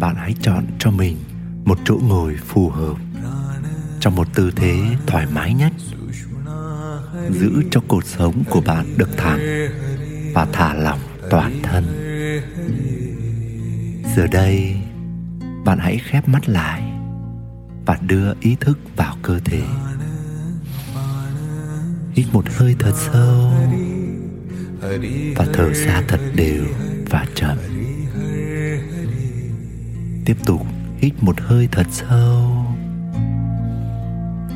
Bạn hãy chọn cho mình một chỗ ngồi phù hợp, trong một tư thế thoải mái nhất, giữ cho cột sống của bạn được thẳng và thả lỏng toàn thân. Giờ đây, bạn hãy khép mắt lại và đưa ý thức vào cơ thể. Hít một hơi thật sâu và thở ra thật đều và chậm. Tiếp tục hít một hơi thật sâu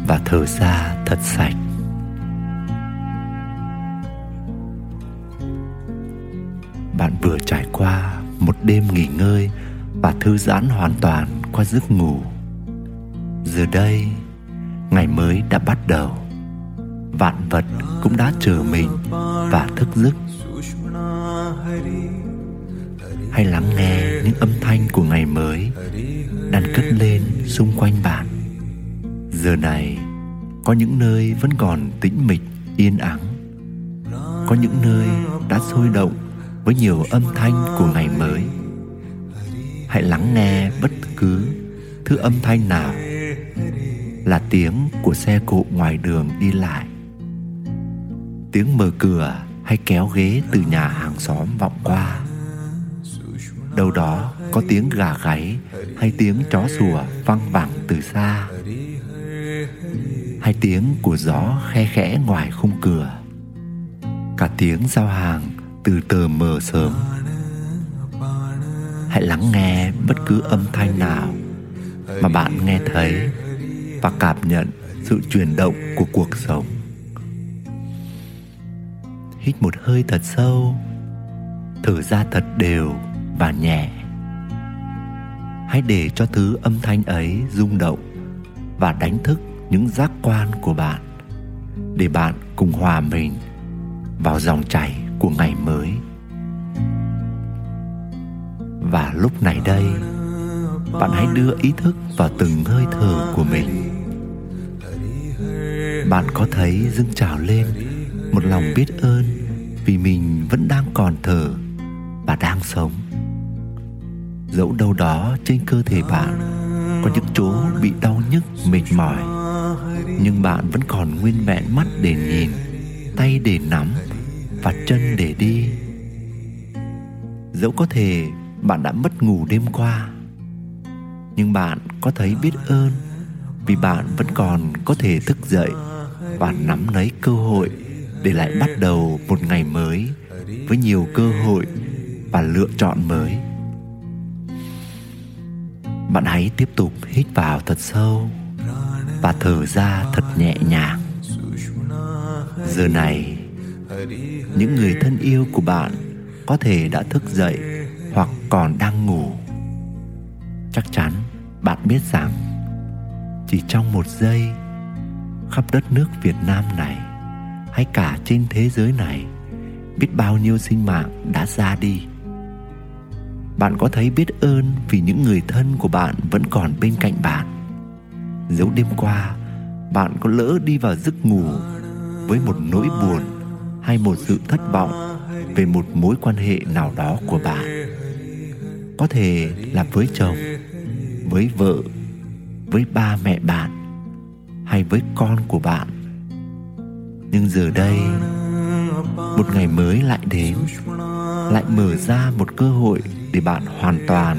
và thở ra thật sạch. Bạn vừa trải qua một đêm nghỉ ngơi và thư giãn hoàn toàn qua giấc ngủ. Giờ đây, ngày mới đã bắt đầu. Vạn vật cũng đã chờ mình và thức giấc. Hãy lắng nghe những âm thanh của ngày mới đang cất lên xung quanh bạn. Giờ này, có những nơi vẫn còn tĩnh mịch, yên ắng. Có những nơi đã sôi động với nhiều âm thanh của ngày mới. Hãy lắng nghe bất cứ thứ âm thanh nào, là tiếng của xe cộ ngoài đường đi lại, tiếng mở cửa hay kéo ghế từ nhà hàng xóm vọng qua. Đâu đó có tiếng gà gáy hay tiếng chó sủa văng vẳng từ xa, hay tiếng của gió khe khẽ ngoài khung cửa, cả tiếng giao hàng từ tờ mờ sớm. Hãy lắng nghe bất cứ âm thanh nào mà bạn nghe thấy và cảm nhận sự chuyển động của cuộc sống. Hít một hơi thật sâu, thở ra thật đều và nhẹ. Hãy để cho thứ âm thanh ấy rung động và đánh thức những giác quan của bạn, để bạn cùng hòa mình vào dòng chảy của ngày mới. Và lúc này đây, bạn hãy đưa ý thức vào từng hơi thở của mình. Bạn có thấy dâng trào lên một lòng biết ơn vì mình vẫn đang còn thở và đang sống. Dẫu đâu đó trên cơ thể bạn có những chỗ bị đau nhức, mệt mỏi, nhưng bạn vẫn còn nguyên vẹn mắt để nhìn, tay để nắm và chân để đi. Dẫu có thể bạn đã mất ngủ đêm qua, nhưng bạn có thấy biết ơn vì bạn vẫn còn có thể thức dậy và nắm lấy cơ hội để lại bắt đầu một ngày mới với nhiều cơ hội và lựa chọn mới. Bạn hãy tiếp tục hít vào thật sâu và thở ra thật nhẹ nhàng. Giờ này, những người thân yêu của bạn có thể đã thức dậy hoặc còn đang ngủ. Chắc chắn bạn biết rằng chỉ trong một giây, khắp đất nước Việt Nam này hay cả trên thế giới này, biết bao nhiêu sinh mạng đã ra đi. Bạn có thấy biết ơn vì những người thân của bạn vẫn còn bên cạnh bạn. Dẫu đêm qua bạn có lỡ đi vào giấc ngủ với một nỗi buồn hay một sự thất vọng về một mối quan hệ nào đó của bạn, có thể là với chồng, với vợ, với ba mẹ bạn hay với con của bạn. Nhưng giờ đây, một ngày mới lại đến, lại mở ra một cơ hội để bạn hoàn toàn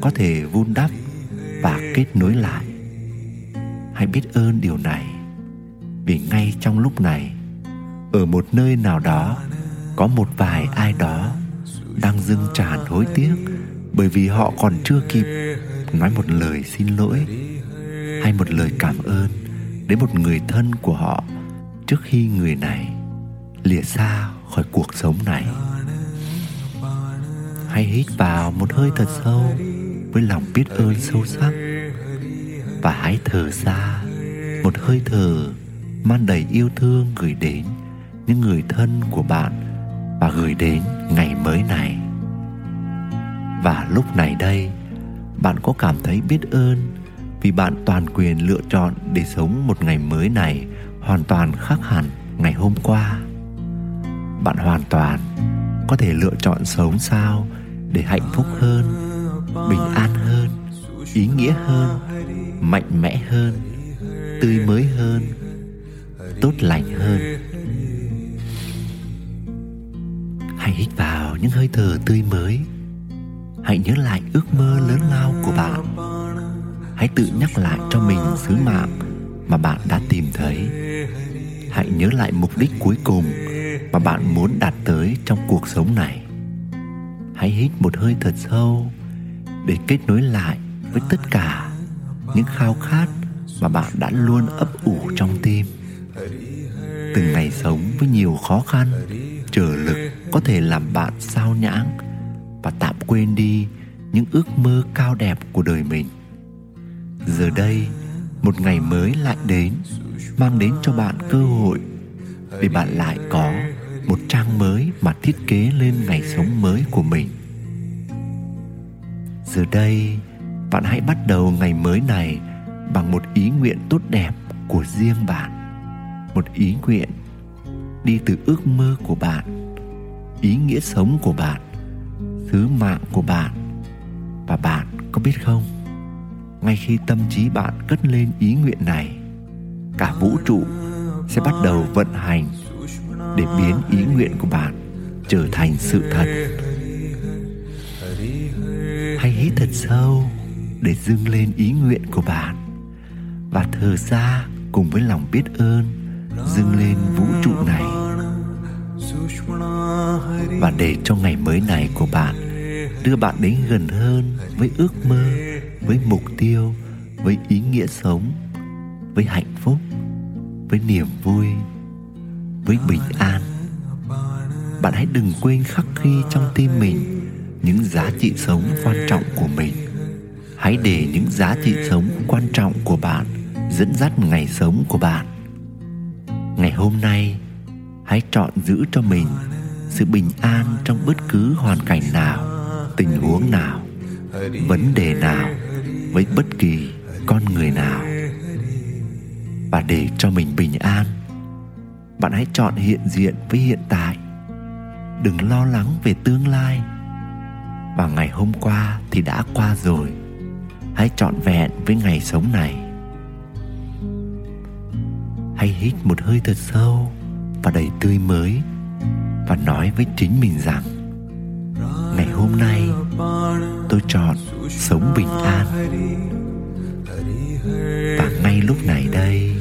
có thể vun đắp và kết nối lại. Hãy biết ơn điều này, vì ngay trong lúc này, ở một nơi nào đó, có một vài ai đó đang dâng tràn hối tiếc bởi vì họ còn chưa kịp nói một lời xin lỗi hay một lời cảm ơn đến một người thân của họ trước khi người này lìa xa khỏi cuộc sống này. Hãy hít vào một hơi thật sâu với lòng biết ơn sâu sắc, và hãy thở ra một hơi thở mang đầy yêu thương gửi đến những người thân của bạn và gửi đến ngày mới này. Và lúc này đây, bạn có cảm thấy biết ơn vì bạn toàn quyền lựa chọn để sống một ngày mới này hoàn toàn khác hẳn ngày hôm qua. Bạn hoàn toàn có thể lựa chọn sống sao để hạnh phúc hơn, bình an hơn, ý nghĩa hơn, mạnh mẽ hơn, tươi mới hơn, tốt lành hơn. Hãy hít vào những hơi thở tươi mới. Hãy nhớ lại ước mơ lớn lao của bạn. Hãy tự nhắc lại cho mình sứ mạng mà bạn đã tìm thấy. Hãy nhớ lại mục đích cuối cùng mà bạn muốn đạt tới trong cuộc sống này. Hãy hít một hơi thật sâu để kết nối lại với tất cả những khao khát mà bạn đã luôn ấp ủ trong tim. Từng ngày sống với nhiều khó khăn, trở lực có thể làm bạn sao nhãng và tạm quên đi những ước mơ cao đẹp của đời mình. Giờ đây, một ngày mới lại đến, mang đến cho bạn cơ hội để bạn lại có một trang mới mà thiết kế lên ngày sống mới của mình. Giờ đây, bạn hãy bắt đầu ngày mới này bằng một ý nguyện tốt đẹp của riêng bạn. Một ý nguyện đi từ ước mơ của bạn, ý nghĩa sống của bạn, sứ mạng của bạn. Và bạn có biết không, ngay khi tâm trí bạn cất lên ý nguyện này, cả vũ trụ sẽ bắt đầu vận hành để biến ý nguyện của bạn trở thành sự thật. Hãy hít thật sâu để dâng lên ý nguyện của bạn và thở ra cùng với lòng biết ơn dâng lên vũ trụ này, và để cho ngày mới này của bạn đưa bạn đến gần hơn với ước mơ, với mục tiêu, với ý nghĩa sống, với hạnh phúc, với niềm vui, với bình an. Bạn hãy đừng quên khắc ghi trong tim mình những giá trị sống quan trọng của mình. Hãy để những giá trị sống quan trọng của bạn dẫn dắt ngày sống của bạn. Ngày hôm nay, hãy chọn giữ cho mình sự bình an trong bất cứ hoàn cảnh nào, tình huống nào, vấn đề nào, với bất kỳ con người nào. Và để cho mình bình an, bạn hãy chọn hiện diện với hiện tại. Đừng lo lắng về tương lai, và ngày hôm qua thì đã qua rồi. Hãy trọn vẹn với ngày sống này. Hãy hít một hơi thật sâu và đầy tươi mới, và nói với chính mình rằng: ngày hôm nay tôi chọn sống bình an. Và ngay lúc này đây,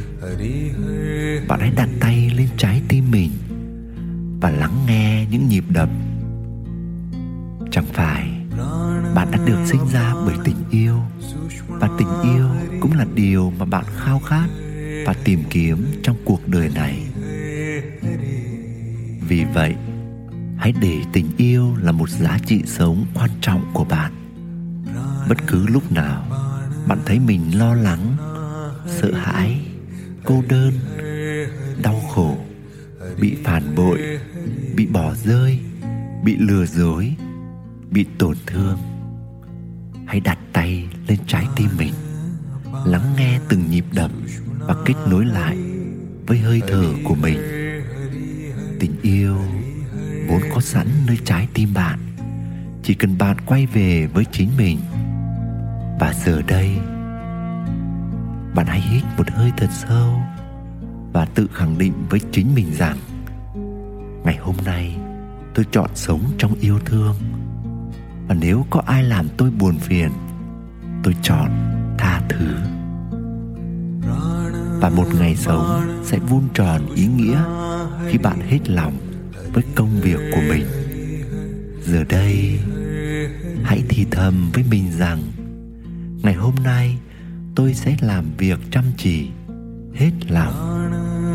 bạn hãy đặt tay lên trái tim mình và lắng nghe những nhịp đập. Chẳng phải bạn đã được sinh ra bởi tình yêu, và tình yêu cũng là điều mà bạn khao khát và tìm kiếm trong cuộc đời này. Vì vậy, hãy để tình yêu là một giá trị sống quan trọng của bạn. Bất cứ lúc nào bạn thấy mình lo lắng, sợ hãi, cô đơn, đau khổ, bị phản bội, bị bỏ rơi, bị lừa dối, bị tổn thương, hãy đặt tay lên trái tim mình, lắng nghe từng nhịp đập và kết nối lại với hơi thở của mình. Tình yêu vốn có sẵn nơi trái tim bạn, chỉ cần bạn quay về với chính mình. Và giờ đây, bạn hãy hít một hơi thật sâu và tự khẳng định với chính mình rằng: ngày hôm nay tôi chọn sống trong yêu thương, và nếu có ai làm tôi buồn phiền, tôi chọn tha thứ. Và một ngày sống sẽ vun tròn ý nghĩa khi bạn hết lòng với công việc của mình. Giờ đây, hãy thì thầm với mình rằng: ngày hôm nay tôi sẽ làm việc chăm chỉ, hết lòng,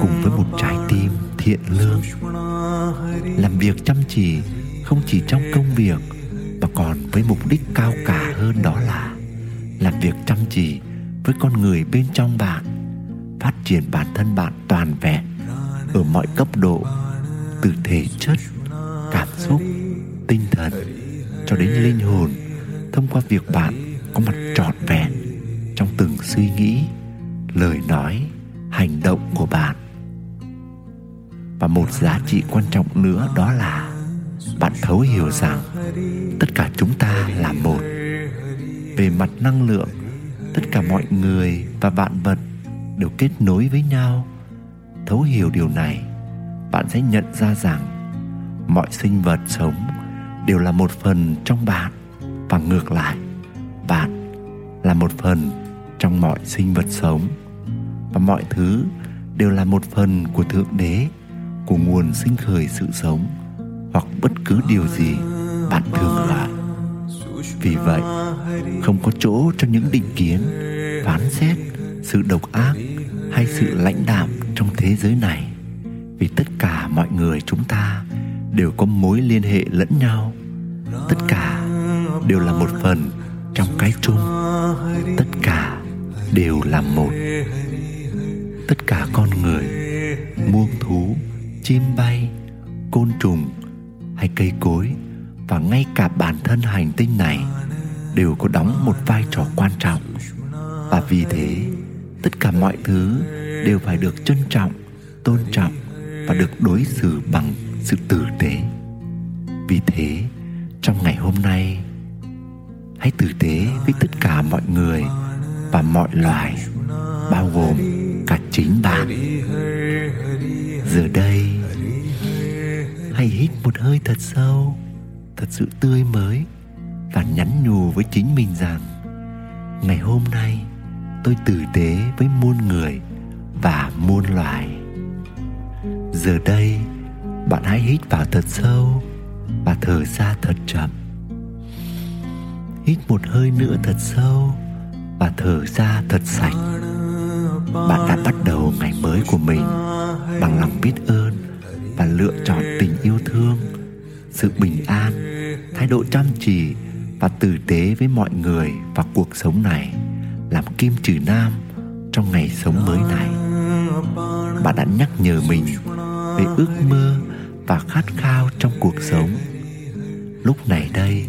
cùng với một trái tim thiện lương. Làm việc chăm chỉ không chỉ trong công việc, mà còn với mục đích cao cả hơn, đó là làm việc chăm chỉ với con người bên trong bạn, phát triển bản thân bạn toàn vẹn ở mọi cấp độ, từ thể chất, cảm xúc, tinh thần cho đến linh hồn thông qua việc bạn có mặt trọn vẹn trong từng suy nghĩ, lời nói, hành động của bạn. Và một giá trị quan trọng nữa đó là bạn thấu hiểu rằng tất cả chúng ta là một. Về mặt năng lượng, tất cả mọi người và vạn vật đều kết nối với nhau. Thấu hiểu điều này, bạn sẽ nhận ra rằng mọi sinh vật sống đều là một phần trong bạn, và ngược lại, bạn là một phần trong mọi sinh vật sống, và mọi thứ đều là một phần của Thượng Đế, của nguồn sinh khởi sự sống, hoặc bất cứ điều gì bạn thường gọi. Vì vậy, không có chỗ cho những định kiến, phán xét, sự độc ác hay sự lãnh đạm trong thế giới này, vì tất cả mọi người chúng ta đều có mối liên hệ lẫn nhau, tất cả đều là một phần trong cái chung, tất cả đều là một. Tất cả con người, muông thú, chim bay, côn trùng hay cây cối, và ngay cả bản thân hành tinh này đều có đóng một vai trò quan trọng, và vì thế tất cả mọi thứ đều phải được trân trọng, tôn trọng và được đối xử bằng sự tử tế. Vì thế, trong ngày hôm nay, hãy tử tế với tất cả mọi người và mọi loài, bao gồm cả chính bạn. Giờ đây, hãy hít một hơi thật sâu, thật sự tươi mới, và nhắn nhủ với chính mình rằng ngày hôm nay tôi tử tế với muôn người và muôn loài. Giờ đây, bạn hãy hít vào thật sâu và thở ra thật chậm. Hít một hơi nữa thật sâu và thở ra thật sạch. Bạn đã bắt đầu ngày mới của mình bằng lòng biết ơn và lựa chọn tình yêu thương, sự bình an, thái độ chăm chỉ và tử tế với mọi người và cuộc sống này làm kim chỉ nam trong ngày sống mới này. Bạn đã nhắc nhở mình về ước mơ và khát khao trong cuộc sống. Lúc này đây,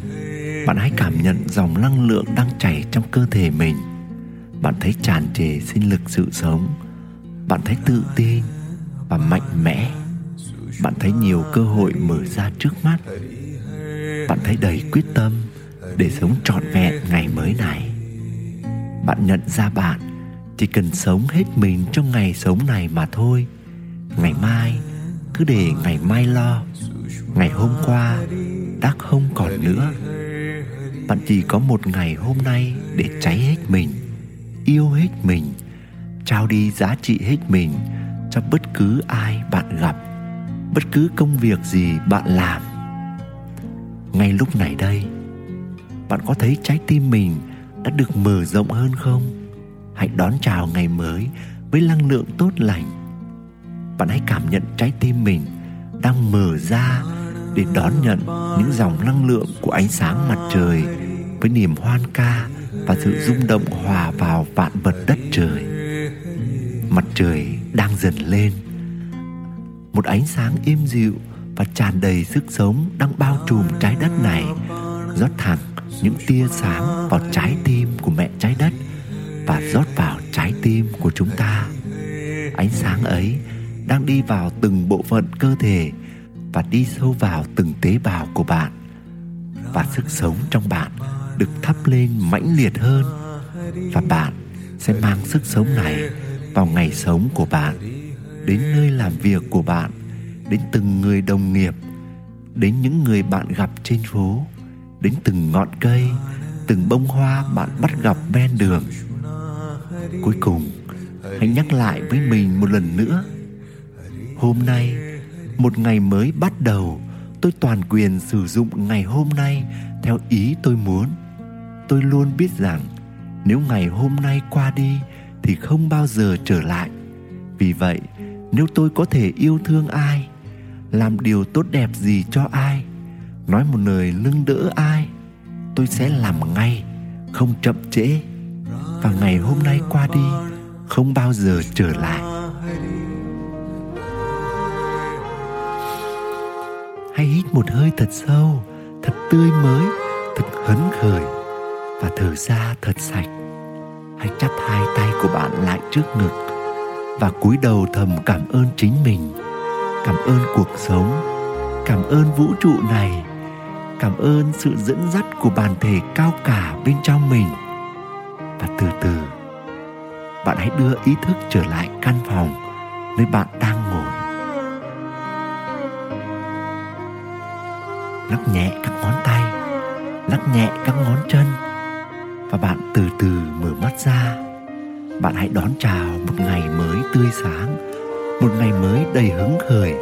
bạn hãy cảm nhận dòng năng lượng đang chảy trong cơ thể mình. Bạn thấy tràn trề sinh lực sự sống. Bạn thấy tự tin và mạnh mẽ. Bạn thấy nhiều cơ hội mở ra trước mắt. Bạn thấy đầy quyết tâm để sống trọn vẹn ngày mới này. Bạn nhận ra bạn chỉ cần sống hết mình trong ngày sống này mà thôi. Ngày mai cứ để ngày mai lo. Ngày hôm qua đã không còn nữa. Bạn chỉ có một ngày hôm nay để cháy hết mình, yêu hết mình, trao đi giá trị hết mình cho bất cứ ai bạn gặp, bất cứ công việc gì bạn làm. Ngay lúc này đây, bạn có thấy trái tim mình đã được mở rộng hơn không? Hãy đón chào ngày mới với năng lượng tốt lành. Bạn hãy cảm nhận trái tim mình đang mở ra để đón nhận những dòng năng lượng của ánh sáng mặt trời với niềm hoan ca và sự rung động hòa vào vạn vật đất trời. Mặt trời đang dần lên. Một ánh sáng êm dịu và tràn đầy sức sống đang bao trùm trái đất này, rót thẳng những tia sáng vào trái tim của mẹ trái đất và rót vào trái tim của chúng ta. Ánh sáng ấy đang đi vào từng bộ phận cơ thể và đi sâu vào từng tế bào của bạn, và sức sống trong bạn được thắp lên mãnh liệt hơn, và bạn sẽ mang sức sống này vào ngày sống của bạn, đến nơi làm việc của bạn, đến từng người đồng nghiệp, đến những người bạn gặp trên phố, đến từng ngọn cây, từng bông hoa bạn bắt gặp ven đường. Cuối cùng, hãy nhắc lại với mình một lần nữa: hôm nay, một ngày mới bắt đầu, tôi toàn quyền sử dụng ngày hôm nay theo ý tôi muốn. Tôi luôn biết rằng nếu ngày hôm nay qua đi thì không bao giờ trở lại. Vì vậy, nếu tôi có thể yêu thương ai, làm điều tốt đẹp gì cho ai, nói một lời nâng đỡ ai, tôi sẽ làm ngay, không chậm trễ. Và ngày hôm nay qua đi, không bao giờ trở lại. Hãy hít một hơi thật sâu, thật tươi mới, thật hấn khởi và thở ra thật sạch. Hãy chắp hai tay của bạn lại trước ngực và cúi đầu thầm cảm ơn chính mình, cảm ơn cuộc sống, cảm ơn vũ trụ này, cảm ơn sự dẫn dắt của bản thể cao cả bên trong mình. Và từ từ, bạn hãy đưa ý thức trở lại căn phòng nơi bạn đang ngồi. Lắc nhẹ các ngón tay, lắc nhẹ các ngón chân, và bạn từ từ mở mắt ra. Bạn hãy đón chào một ngày mới tươi sáng, một ngày mới đầy hứng khởi,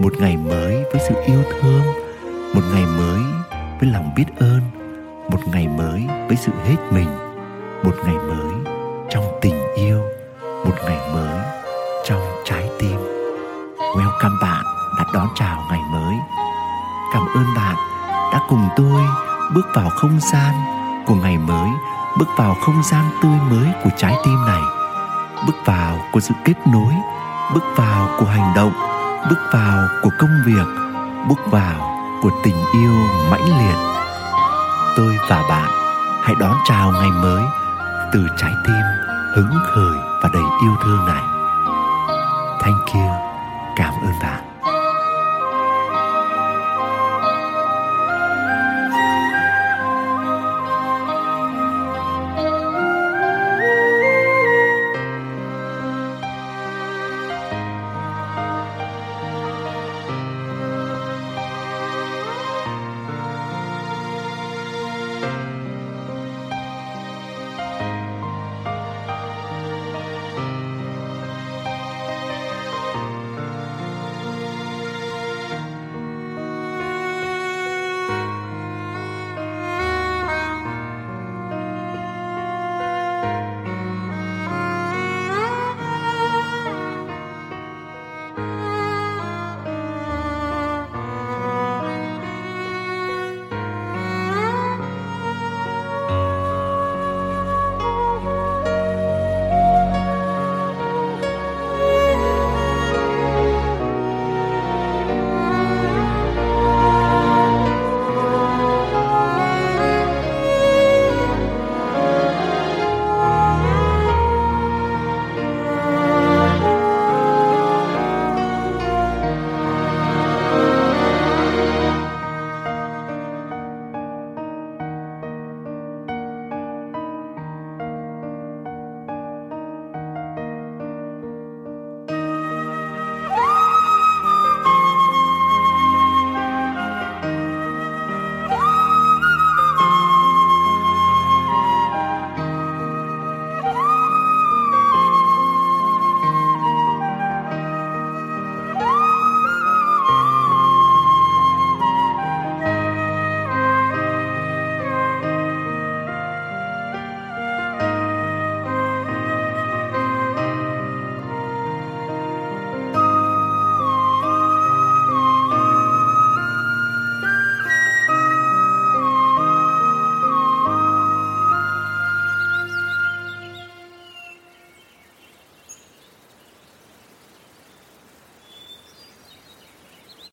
một ngày mới với sự yêu thương, một ngày mới với lòng biết ơn, một ngày mới với sự hết mình, một ngày mới trong tình yêu, một ngày mới trong trái tim. Welcome bạn đã đón chào ngày mới. Cảm ơn bạn đã cùng tôi bước vào không gian của ngày mới, bước vào không gian tươi mới của trái tim này, bước vào của sự kết nối, bước vào của hành động, bước vào của công việc, bước vào của tình yêu mãnh liệt. Tôi và bạn hãy đón chào ngày mới từ trái tim hứng khởi và đầy yêu thương này. Thank you. Cảm ơn bạn.